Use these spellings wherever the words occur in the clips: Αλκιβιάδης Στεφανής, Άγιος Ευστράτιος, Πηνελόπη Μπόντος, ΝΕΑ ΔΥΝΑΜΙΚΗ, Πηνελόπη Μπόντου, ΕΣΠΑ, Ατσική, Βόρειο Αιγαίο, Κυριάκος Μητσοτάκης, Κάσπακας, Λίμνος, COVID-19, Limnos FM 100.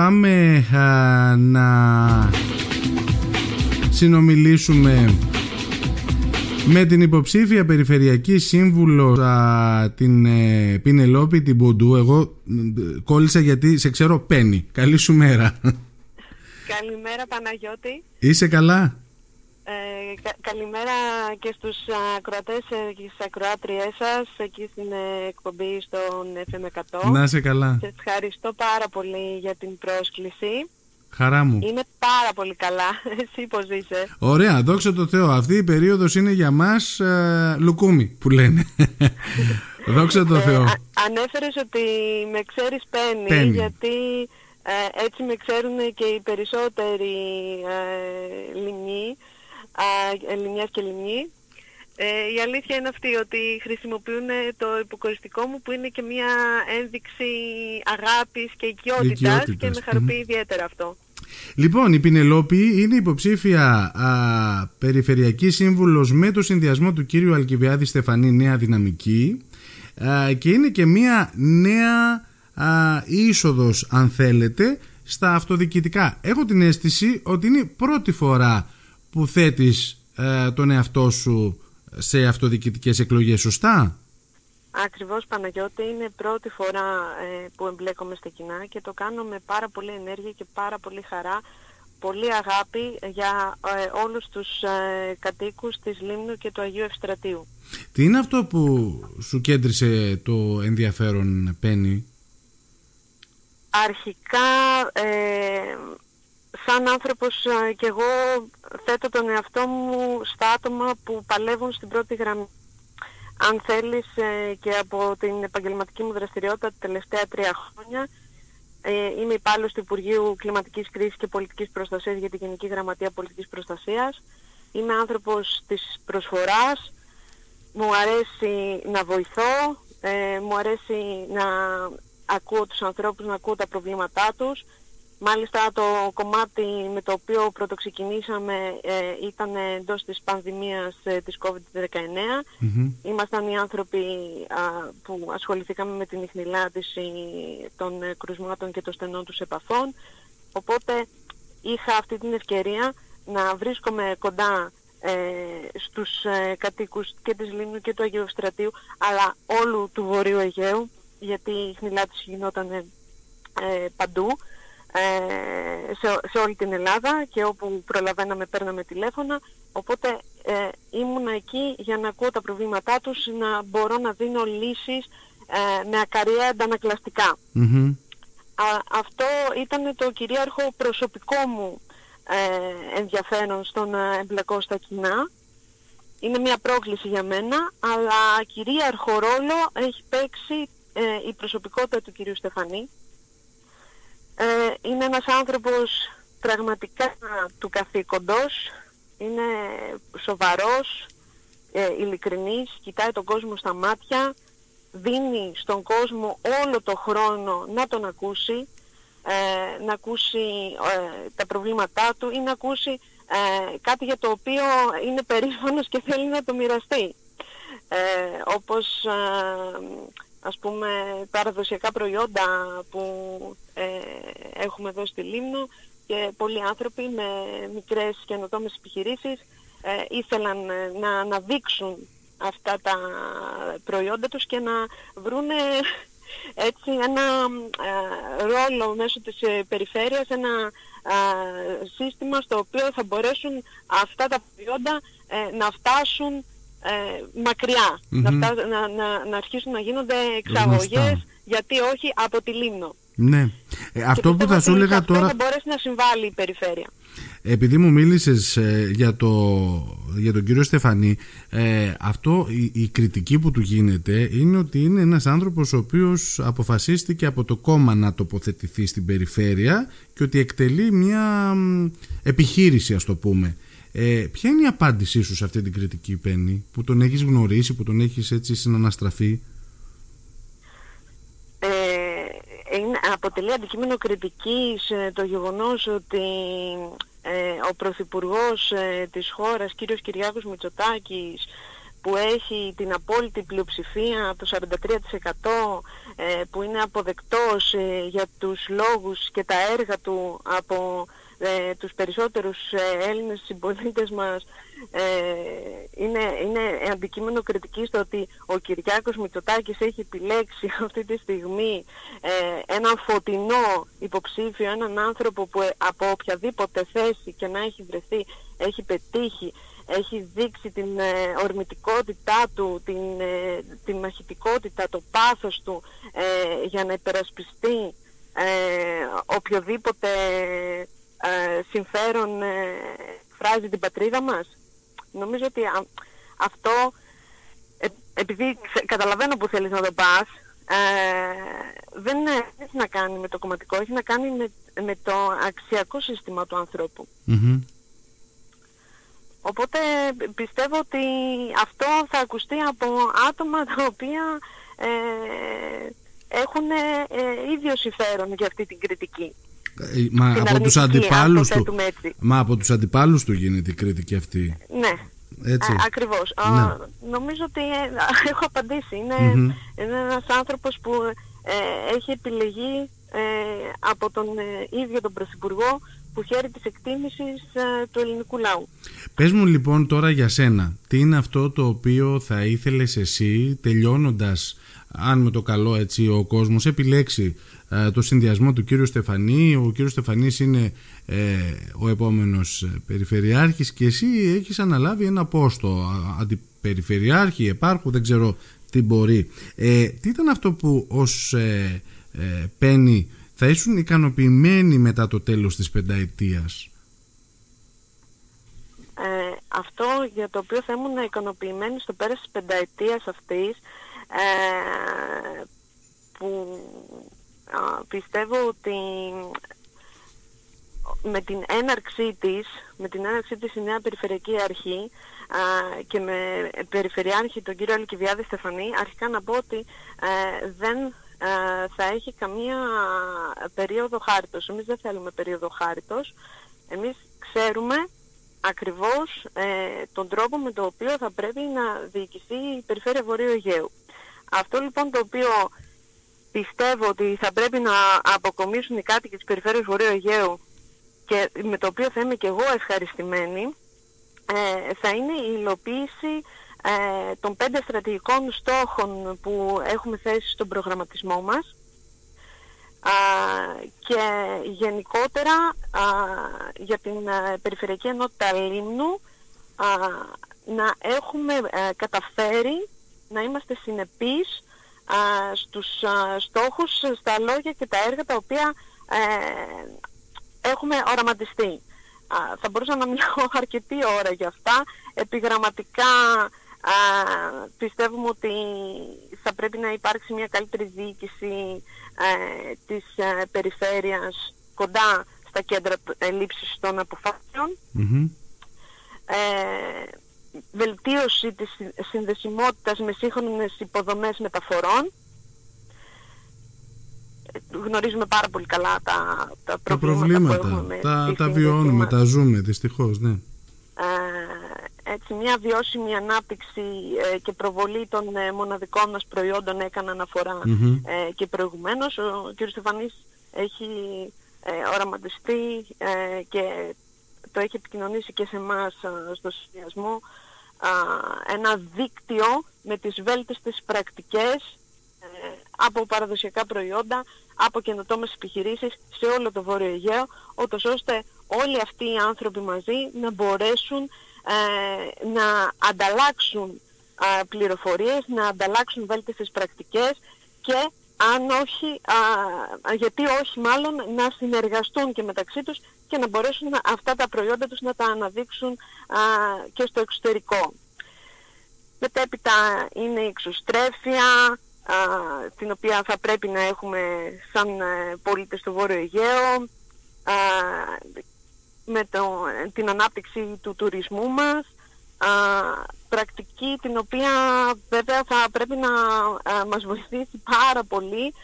Πάμε να συνομιλήσουμε με την υποψήφια περιφερειακή σύμβουλο την Πηνελόπη την Μπόντου. Εγώ κόλλησα γιατί σε ξέρω Πένι. Καλή σου μέρα. Καλημέρα Παναγιώτη. Είσαι καλά? Καλημέρα και στους ακροατές και στις ακροάτριές σας εκεί στην εκπομπή στον FM 100. Να είσαι καλά. Σας ευχαριστώ πάρα πολύ για την πρόσκληση. Χαρά μου. Είμαι πάρα πολύ καλά. Εσύ πώς είσαι? Ωραία, δόξα τω Θεώ. Αυτή η περίοδος είναι για μας λουκούμι που λένε. Δόξα τω Θεώ. Ανέφερες ότι με ξέρεις Πένι γιατί... έτσι με ξέρουν και οι περισσότεροι Ελληνιάς και Ελληνιοί. Η αλήθεια είναι αυτή ότι χρησιμοποιούν το υποκοριστικό μου που είναι και μια ένδειξη αγάπης και οικειότητας και με χαροποιεί ιδιαίτερα αυτό. Λοιπόν, η Πηνελόπη είναι υποψήφια περιφερειακή σύμβουλος με το συνδυασμό του κύριου Αλκιβιάδη Στεφανή ΝΕΑ ΔΥΝΑΜΙΚΗ και είναι και μια νέα είσοδος, αν θέλετε, στα αυτοδιοικητικά. Έχω την αίσθηση ότι είναι η πρώτη φορά που θέτεις τον εαυτό σου σε αυτοδιοικητικές εκλογές, σωστά? Ακριβώς Παναγιώτη, είναι πρώτη φορά που εμπλέκομαι στα κοινά και το κάνω με πάρα πολύ ενέργεια και πάρα πολύ χαρά, πολύ αγάπη για όλους τους κατοίκους της Λίμνου και του Αγίου Ευστρατίου. Τι είναι αυτό που σου κέντρισε το ενδιαφέρον, Πένι? Αρχικά, σαν άνθρωπος και εγώ θέτω τον εαυτό μου στα άτομα που παλεύουν στην πρώτη γραμμή. Αν θέλεις και από την επαγγελματική μου δραστηριότητα τα τελευταία 3 χρόνια, είμαι υπάλληλος του Υπουργείου Κλιματικής Κρίσης και Πολιτικής Προστασίας για τη Γενική Γραμματεία Πολιτικής Προστασίας. Είμαι άνθρωπος της προσφοράς, μου αρέσει να βοηθώ, μου αρέσει να... ακούω τους ανθρώπους, να ακούω τα προβλήματά τους. Μάλιστα το κομμάτι με το οποίο πρωτοξεκινήσαμε ήταν εντός της πανδημίας της COVID-19. Ήμασταν οι άνθρωποι που ασχοληθήκαμε με την ιχνηλάτηση των κρουσμάτων και των στενών τους επαφών. Οπότε είχα αυτή την ευκαιρία να βρίσκομαι κοντά στους κατοίκους και της Λίμνου και του Αγίου Ευστρατίου, αλλά όλου του Βορείου Αιγαίου, γιατί η ιχνηλάτηση γινόταν παντού, σε όλη την Ελλάδα και όπου προλαβαίναμε παίρναμε τηλέφωνα. Οπότε ήμουν εκεί για να ακούω τα προβλήματά τους, να μπορώ να δίνω λύσεις με ακαρία αντανακλαστικά. Αυτό ήταν το κυρίαρχο προσωπικό μου ενδιαφέρον στο να εμπλακώ στα κοινά. Είναι μια πρόκληση για μένα, αλλά κυρίαρχο ρόλο έχει παίξει η προσωπικότητα του κυρίου Στεφανή. Είναι ένας άνθρωπος πραγματικά του καθήκοντος, είναι σοβαρός, ειλικρινής, κοιτάει τον κόσμο στα μάτια, δίνει στον κόσμο όλο το χρόνο να τον ακούσει, να ακούσει τα προβλήματά του ή να ακούσει κάτι για το οποίο είναι περήφανος και θέλει να το μοιραστεί. Όπως... ας πούμε παραδοσιακά προϊόντα που έχουμε εδώ στη Λίμνο και πολλοί άνθρωποι με μικρές καινοτόμες επιχειρήσεις ήθελαν να αναδείξουν αυτά τα προϊόντα τους και να βρουν έτσι ένα ρόλο μέσω της περιφέρειας, ένα σύστημα στο οποίο θα μπορέσουν αυτά τα προϊόντα να φτάσουν μακριά, να αρχίσουν να γίνονται εξαγωγές, γιατί όχι, από τη Λίμνο. Ναι. Αυτό που θα σου έλεγα τώρα... θα μπορέσει να συμβάλλει η περιφέρεια. Επειδή μου μίλησες για τον κύριο Στεφανή, αυτό η κριτική που του γίνεται είναι ότι είναι ένας άνθρωπος ο οποίος αποφασίστηκε από το κόμμα να τοποθετηθεί στην περιφέρεια και ότι εκτελεί μια επιχείρηση, ας το πούμε. Ποια είναι η απάντησή σου σε αυτή την κριτική, Πένι, που τον έχεις γνωρίσει, που τον έχεις έτσι συναναστραφεί? Αποτελεί αντικείμενο κριτικής το γεγονός ότι ο Πρωθυπουργός της χώρας, κύριος Κυριάκος Μητσοτάκης, που έχει την απόλυτη πλειοψηφία, το 43% που είναι αποδεκτός για τους λόγους και τα έργα του από τους περισσότερους Έλληνες συμπολίτες μας, είναι αντικείμενο κριτικής το ότι ο Κυριάκος Μητσοτάκης έχει επιλέξει αυτή τη στιγμή έναν φωτεινό υποψήφιο, έναν άνθρωπο που από οποιαδήποτε θέση και να έχει βρεθεί έχει πετύχει, έχει δείξει την ορμητικότητά του, την μαχητικότητα, το πάθος του για να υπερασπιστεί οποιοδήποτε συμφέρον φράζει την πατρίδα μας. Νομίζω ότι αυτό, επειδή καταλαβαίνω που θέλεις να το πας, δεν έχει να κάνει με το κομματικό, έχει να κάνει με το αξιακό σύστημα του ανθρώπου. Mm-hmm. Οπότε πιστεύω ότι αυτό θα ακουστεί από άτομα τα οποία έχουν ίδιο συμφέρον για αυτή την κριτική. Μα από τους αντιπάλους του γίνεται η κριτική αυτή. Ναι, ακριβώς. Ναι. Νομίζω ότι έχω απαντήσει. Είναι ένας άνθρωπος που έχει επιλεγεί από τον ίδιο τον Πρωθυπουργό, που χαίρει της εκτίμησης του ελληνικού λαού. Πες μου λοιπόν τώρα για σένα, τι είναι αυτό το οποίο θα ήθελες εσύ, τελειώνοντας, αν με το καλό έτσι ο κόσμος επιλέξει το συνδυασμό του κύριου Στεφανή. Ο κύριος Στεφανής είναι ο επόμενος περιφερειάρχης και εσύ έχεις αναλάβει ένα πόστο αντιπεριφερειάρχη, επάρχου, δεν ξέρω τι μπορεί. Τι ήταν αυτό που ως Πέννη θα ήσουν ικανοποιημένοι μετά το τέλος της πενταετίας? Αυτό για το οποίο θα ήμουν ικανοποιημένοι στο πέρας της πενταετίας αυτής, που πιστεύω ότι με την έναρξή της η νέα περιφερειακή αρχή και με περιφερειάρχη τον κύριο Αλκιβιάδη Στεφανή, αρχικά να πω ότι δεν θα έχει καμία περίοδο χάριτος. Εμείς δεν θέλουμε περίοδο χάριτος. Εμείς ξέρουμε ακριβώς τον τρόπο με τον οποίο θα πρέπει να διοικηθεί η περιφέρεια Βορείου Αιγαίου. Αυτό λοιπόν το οποίο πιστεύω ότι θα πρέπει να αποκομίσουν οι κάτοικοι της περιφέρειας Βορείου Αιγαίου και με το οποίο θα είμαι και εγώ ευχαριστημένη, θα είναι η υλοποίηση των 5 στρατηγικών στόχων που έχουμε θέσει στον προγραμματισμό μας και γενικότερα για την Περιφερειακή Ενότητα Λίμνου να έχουμε καταφέρει να είμαστε συνεπείς στους στόχους, στα λόγια και τα έργα τα οποία έχουμε οραματιστεί. Θα μπορούσα να μιλάω αρκετή ώρα για αυτά. Επιγραμματικά πιστεύουμε ότι θα πρέπει να υπάρξει μια καλύτερη διοίκηση της περιφέρειας κοντά στα κέντρα λήψης των αποφάσεων. Mm-hmm. Βελτίωση της συνδεσιμότητας με σύγχρονες υποδομές μεταφορών. Γνωρίζουμε πάρα πολύ καλά τα προβλήματα τα βιώνουμε, τα ζούμε δυστυχώς, ναι. Έτσι, μια βιώσιμη ανάπτυξη και προβολή των μοναδικών μας προϊόντων έκανα αναφορά και προηγουμένως. Ο κ. Στεφανής έχει οραματιστεί και το έχει επικοινωνήσει και σε εμάς στο συνδυασμό ένα δίκτυο με τις βέλτιστες πρακτικές από παραδοσιακά προϊόντα, από καινοτόμες επιχειρήσεις σε όλο το Βόρειο Αιγαίο, ούτως ώστε όλοι αυτοί οι άνθρωποι μαζί να μπορέσουν να ανταλλάξουν πληροφορίες, να ανταλλάξουν βέλτιστες πρακτικές και αν όχι, γιατί όχι μάλλον, να συνεργαστούν και μεταξύ τους και να μπορέσουν αυτά τα προϊόντα τους να τα αναδείξουν και στο εξωτερικό. Μετέπειτα είναι η εξωστρέφεια, την οποία θα πρέπει να έχουμε σαν πολίτες του Βόρειο Αιγαίου, με την ανάπτυξη του τουρισμού μας, πρακτική την οποία βέβαια θα πρέπει να μας βοηθήσει πάρα πολύ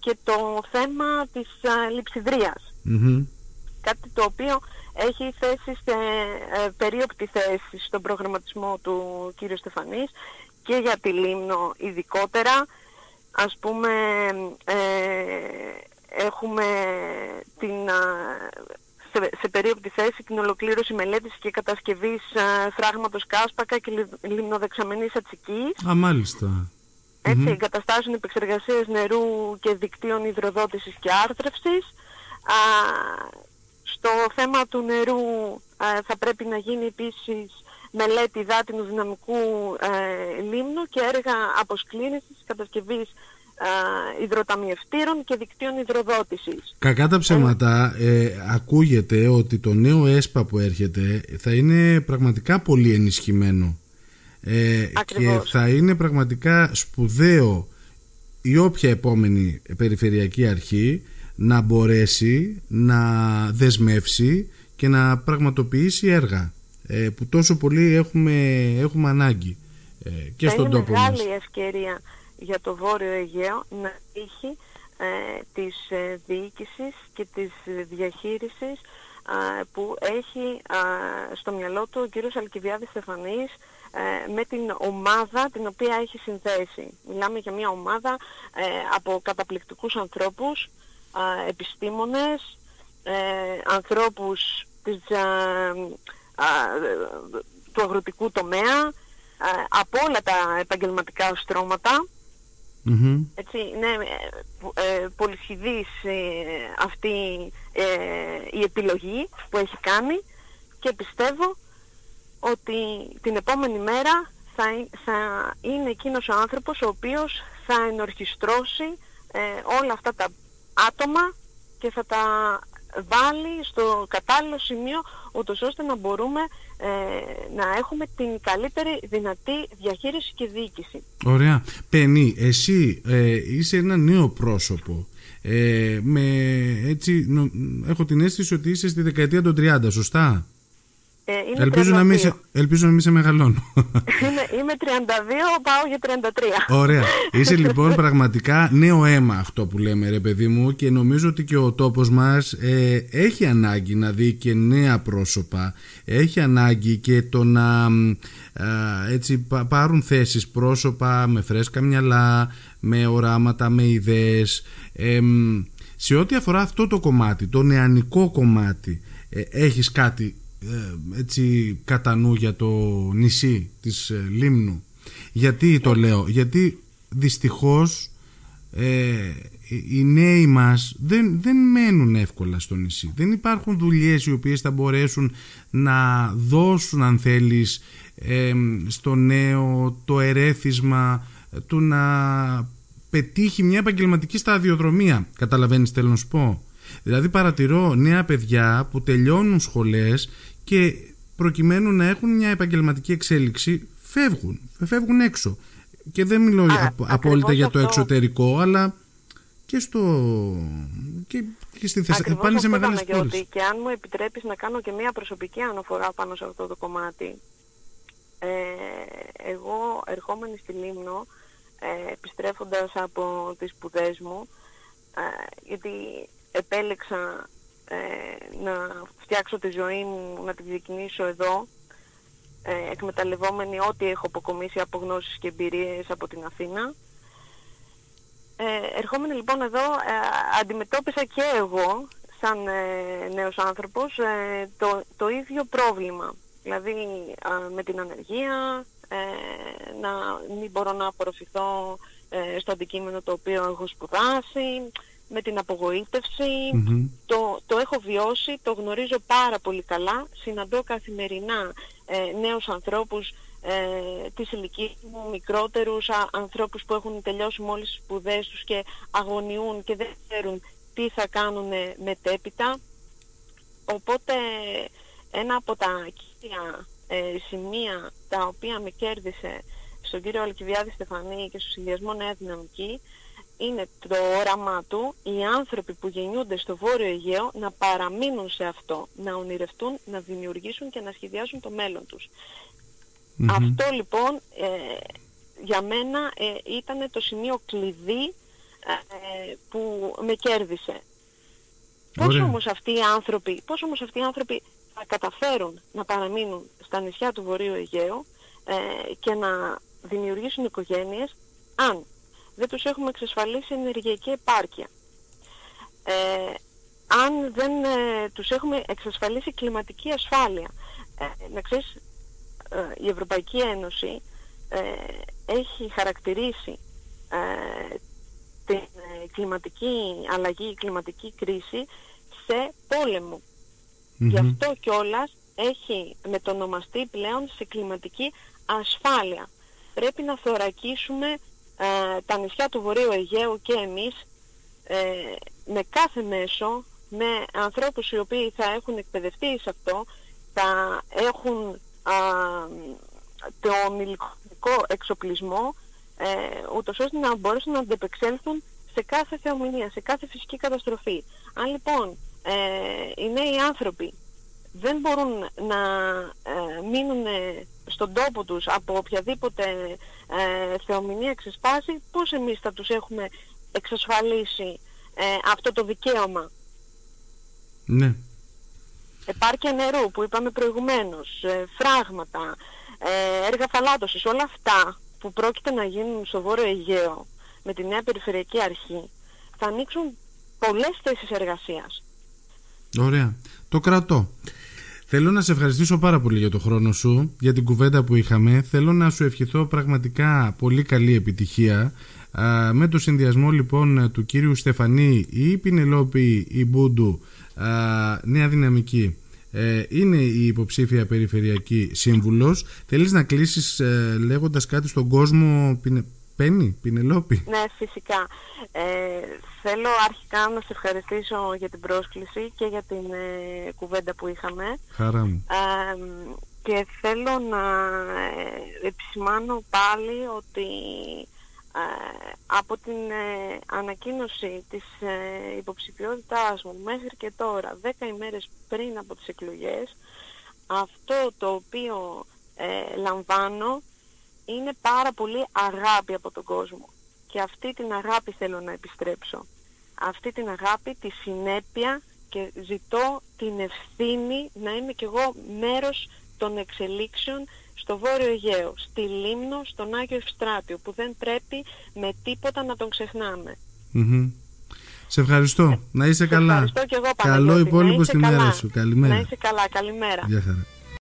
και το θέμα της λειψιδρίας. Mm-hmm. Κάτι το οποίο έχει θέσει σε περίοπτη θέση στον προγραμματισμό του κ. Στεφανής και για τη Λίμνο ειδικότερα. Ας πούμε, έχουμε σε περίοπτη θέση την ολοκλήρωση μελέτης και κατασκευής φράγματος Κάσπακα και λιμνοδεξαμενής Ατσικής. Α, μάλιστα. Έτσι, εγκαταστάσεων επεξεργασίας νερού και δικτύων υδροδότησης και άρθρευσης. Στο θέμα του νερού θα πρέπει να γίνει επίσης μελέτη υδάτινου δυναμικού λίμνου και έργα αποσκλήνησης, κατασκευής υδροταμιευτήρων και δικτύων υδροδότησης. Κακά τα ψέματα, ακούγεται ότι το νέο ΕΣΠΑ που έρχεται θα είναι πραγματικά πολύ ενισχυμένο και θα είναι πραγματικά σπουδαίο η όποια επόμενη περιφερειακή αρχή να μπορέσει να δεσμεύσει και να πραγματοποιήσει έργα που τόσο πολύ έχουμε ανάγκη και θα στον τόπο μας. Είναι μεγάλη ευκαιρία για το Βόρειο Αιγαίο να τύχει της διοίκησης και της διαχείρισης που έχει στο μυαλό του ο κύριος Αλκιβιάδης Στεφανής με την ομάδα την οποία έχει συνθέσει. Μιλάμε για μια ομάδα από καταπληκτικούς ανθρώπους, επιστήμονες, ανθρώπους του αγροτικού τομέα, από όλα τα επαγγελματικά στρώματα. Έτσι, είναι πολυσχηδής αυτή η επιλογή που έχει κάνει και πιστεύω ότι την επόμενη μέρα θα είναι εκείνος ο άνθρωπος ο οποίος θα ενορχιστρώσει όλα αυτά τα άτομα και θα τα βάλει στο κατάλληλο σημείο, ούτως ώστε να μπορούμε να έχουμε την καλύτερη δυνατή διαχείριση και διοίκηση. Ωραία. Πενή, εσύ είσαι ένα νέο πρόσωπο. Έχω την αίσθηση ότι είσαι στη δεκαετία των 30, σωστά? Ελπίζω να μην σε μεγαλώνω. Είμαι 32, πάω για 33. Ωραία. Είσαι λοιπόν πραγματικά νέο αίμα αυτό που λέμε, ρε παιδί μου, και νομίζω ότι και ο τόπος μας έχει ανάγκη να δει και νέα πρόσωπα. Έχει ανάγκη και το να πάρουν θέσεις πρόσωπα με φρέσκα μυαλά, με οράματα, με ιδέες. Σε ό,τι αφορά αυτό το κομμάτι, το νεανικό κομμάτι, έχεις κάτι κατά νου για το νησί της Λίμνου? Γιατί το λέω? Γιατί δυστυχώς οι νέοι μας δεν μένουν εύκολα στο νησί. Δεν υπάρχουν δουλειές οι οποίες θα μπορέσουν να δώσουν, αν θέλεις, στο νέο το ερέθισμα του να πετύχει μια επαγγελματική σταδιοδρομία. Καταλαβαίνεις θέλω να σου πω? Δηλαδή παρατηρώ νέα παιδιά που τελειώνουν σχολές και προκειμένου να έχουν μια επαγγελματική εξέλιξη φεύγουν έξω. Και δεν μιλώ απόλυτα για το εξωτερικό, αλλά και και στη Θεσσαλονίκη. Πάλι σε μεγάλες πόλεις. Και αν μου επιτρέπεις να κάνω και μια προσωπική αναφορά πάνω σε αυτό το κομμάτι. Εγώ ερχόμενη στη Λίμνο, επιστρέφοντας από τις σπουδές μου, γιατί επέλεξα να φτιάξω τη ζωή μου, να τη διεκινήσω εδώ, εκμεταλλευόμενη ό,τι έχω αποκομίσει από γνώσεις και εμπειρίες από την Αθήνα. Ερχόμενη λοιπόν εδώ, αντιμετώπισα και εγώ, σαν νέος άνθρωπος, το ίδιο πρόβλημα. Δηλαδή με την ανεργία, να μην μπορώ να απορροφηθώ στο αντικείμενο το οποίο έχω σπουδάσει, με την απογοήτευση, το έχω βιώσει, το γνωρίζω πάρα πολύ καλά, συναντώ καθημερινά νέους ανθρώπους της ηλικίας μου, μικρότερους, ανθρώπους που έχουν τελειώσει μόλις τις σπουδές τους και αγωνιούν και δεν ξέρουν τι θα κάνουν μετέπειτα. Οπότε ένα από τα κύρια σημεία τα οποία με κέρδισε στον κύριο Αλκιβιάδη Στεφανή και στο συνδυασμό ΝΕΑ ΔΥΝΑΜΙΚΗ είναι το όραμά του οι άνθρωποι που γεννιούνται στο Βόρειο Αιγαίο να παραμείνουν σε αυτό, να ονειρευτούν, να δημιουργήσουν και να σχεδιάσουν το μέλλον τους. Αυτό λοιπόν για μένα ήταν το σημείο κλειδί που με κέρδισε. Πώς όμως αυτοί οι άνθρωποι θα καταφέρουν να παραμείνουν στα νησιά του Βορείου Αιγαίου και να δημιουργήσουν οικογένειες, αν δεν τους έχουμε εξασφαλίσει ενεργειακή επάρκεια, αν δεν τους έχουμε εξασφαλίσει κλιματική ασφάλεια. Να ξέρεις, η Ευρωπαϊκή Ένωση έχει χαρακτηρίσει την κλιματική αλλαγή, η κλιματική κρίση σε πόλεμο. Mm-hmm. Γι' αυτό κιόλας έχει μετονομαστεί πλέον σε κλιματική ασφάλεια. Πρέπει να θωρακίσουμε τα νησιά του Βορείου Αιγαίου και εμείς με κάθε μέσο, με ανθρώπους οι οποίοι θα έχουν εκπαιδευτεί σε αυτό, θα έχουν το μιλικό εξοπλισμό, ούτως ώστε να μπορέσουν να αντεπεξέλθουν σε κάθε θεομηνία, σε κάθε φυσική καταστροφή. Αν λοιπόν οι νέοι άνθρωποι δεν μπορούν να μείνουν στον τόπο τους από οποιαδήποτε θεομηνία ξεσπάσει, πώς εμείς θα τους έχουμε εξασφαλίσει αυτό το δικαίωμα? Ναι. Επάρκεια νερού που είπαμε προηγουμένως, φράγματα, έργα θαλάσσης, όλα αυτά που πρόκειται να γίνουν στο Βόρειο Αιγαίο με τη νέα Περιφερειακή Αρχή θα ανοίξουν πολλές θέσεις εργασίας. Ωραία. Το κρατώ. Θέλω να σε ευχαριστήσω πάρα πολύ για το χρόνο σου, για την κουβέντα που είχαμε. Θέλω να σου ευχηθώ πραγματικά πολύ καλή επιτυχία με το συνδυασμό λοιπόν του κύριου Στεφανή ή Πηνελόπη ή Μπόντου. Νέα Δυναμική είναι η υποψήφια περιφερειακή σύμβουλος. Θέλεις να κλείσεις λέγοντας κάτι στον κόσμο? Πηνελόπη. Ναι, φυσικά. Θέλω αρχικά να σε ευχαριστήσω για την πρόσκληση και για την κουβέντα που είχαμε. Χαρά μου. Και θέλω να επισημάνω πάλι ότι από την ανακοίνωση της υποψηφιότητάς μου μέχρι και τώρα, 10 ημέρες πριν από τις εκλογές, αυτό το οποίο λαμβάνω είναι πάρα πολύ αγάπη από τον κόσμο. Και αυτή την αγάπη θέλω να επιστρέψω. Αυτή την αγάπη, τη συνέπεια, και ζητώ την ευθύνη να είμαι κι εγώ μέρος των εξελίξεων στο Βόρειο Αιγαίο, στη Λίμνο, στον Άγιο Ευστράτιο, που δεν πρέπει με τίποτα να τον ξεχνάμε. Mm-hmm. Σε ευχαριστώ. Να είσαι καλά. Ευχαριστώ και εγώ, Παναγιώτη. Καλό υπόλοιπο στη μέρα σου. Καλημέρα. Να είσαι καλά. Καλημέρα. Γεια χαρά.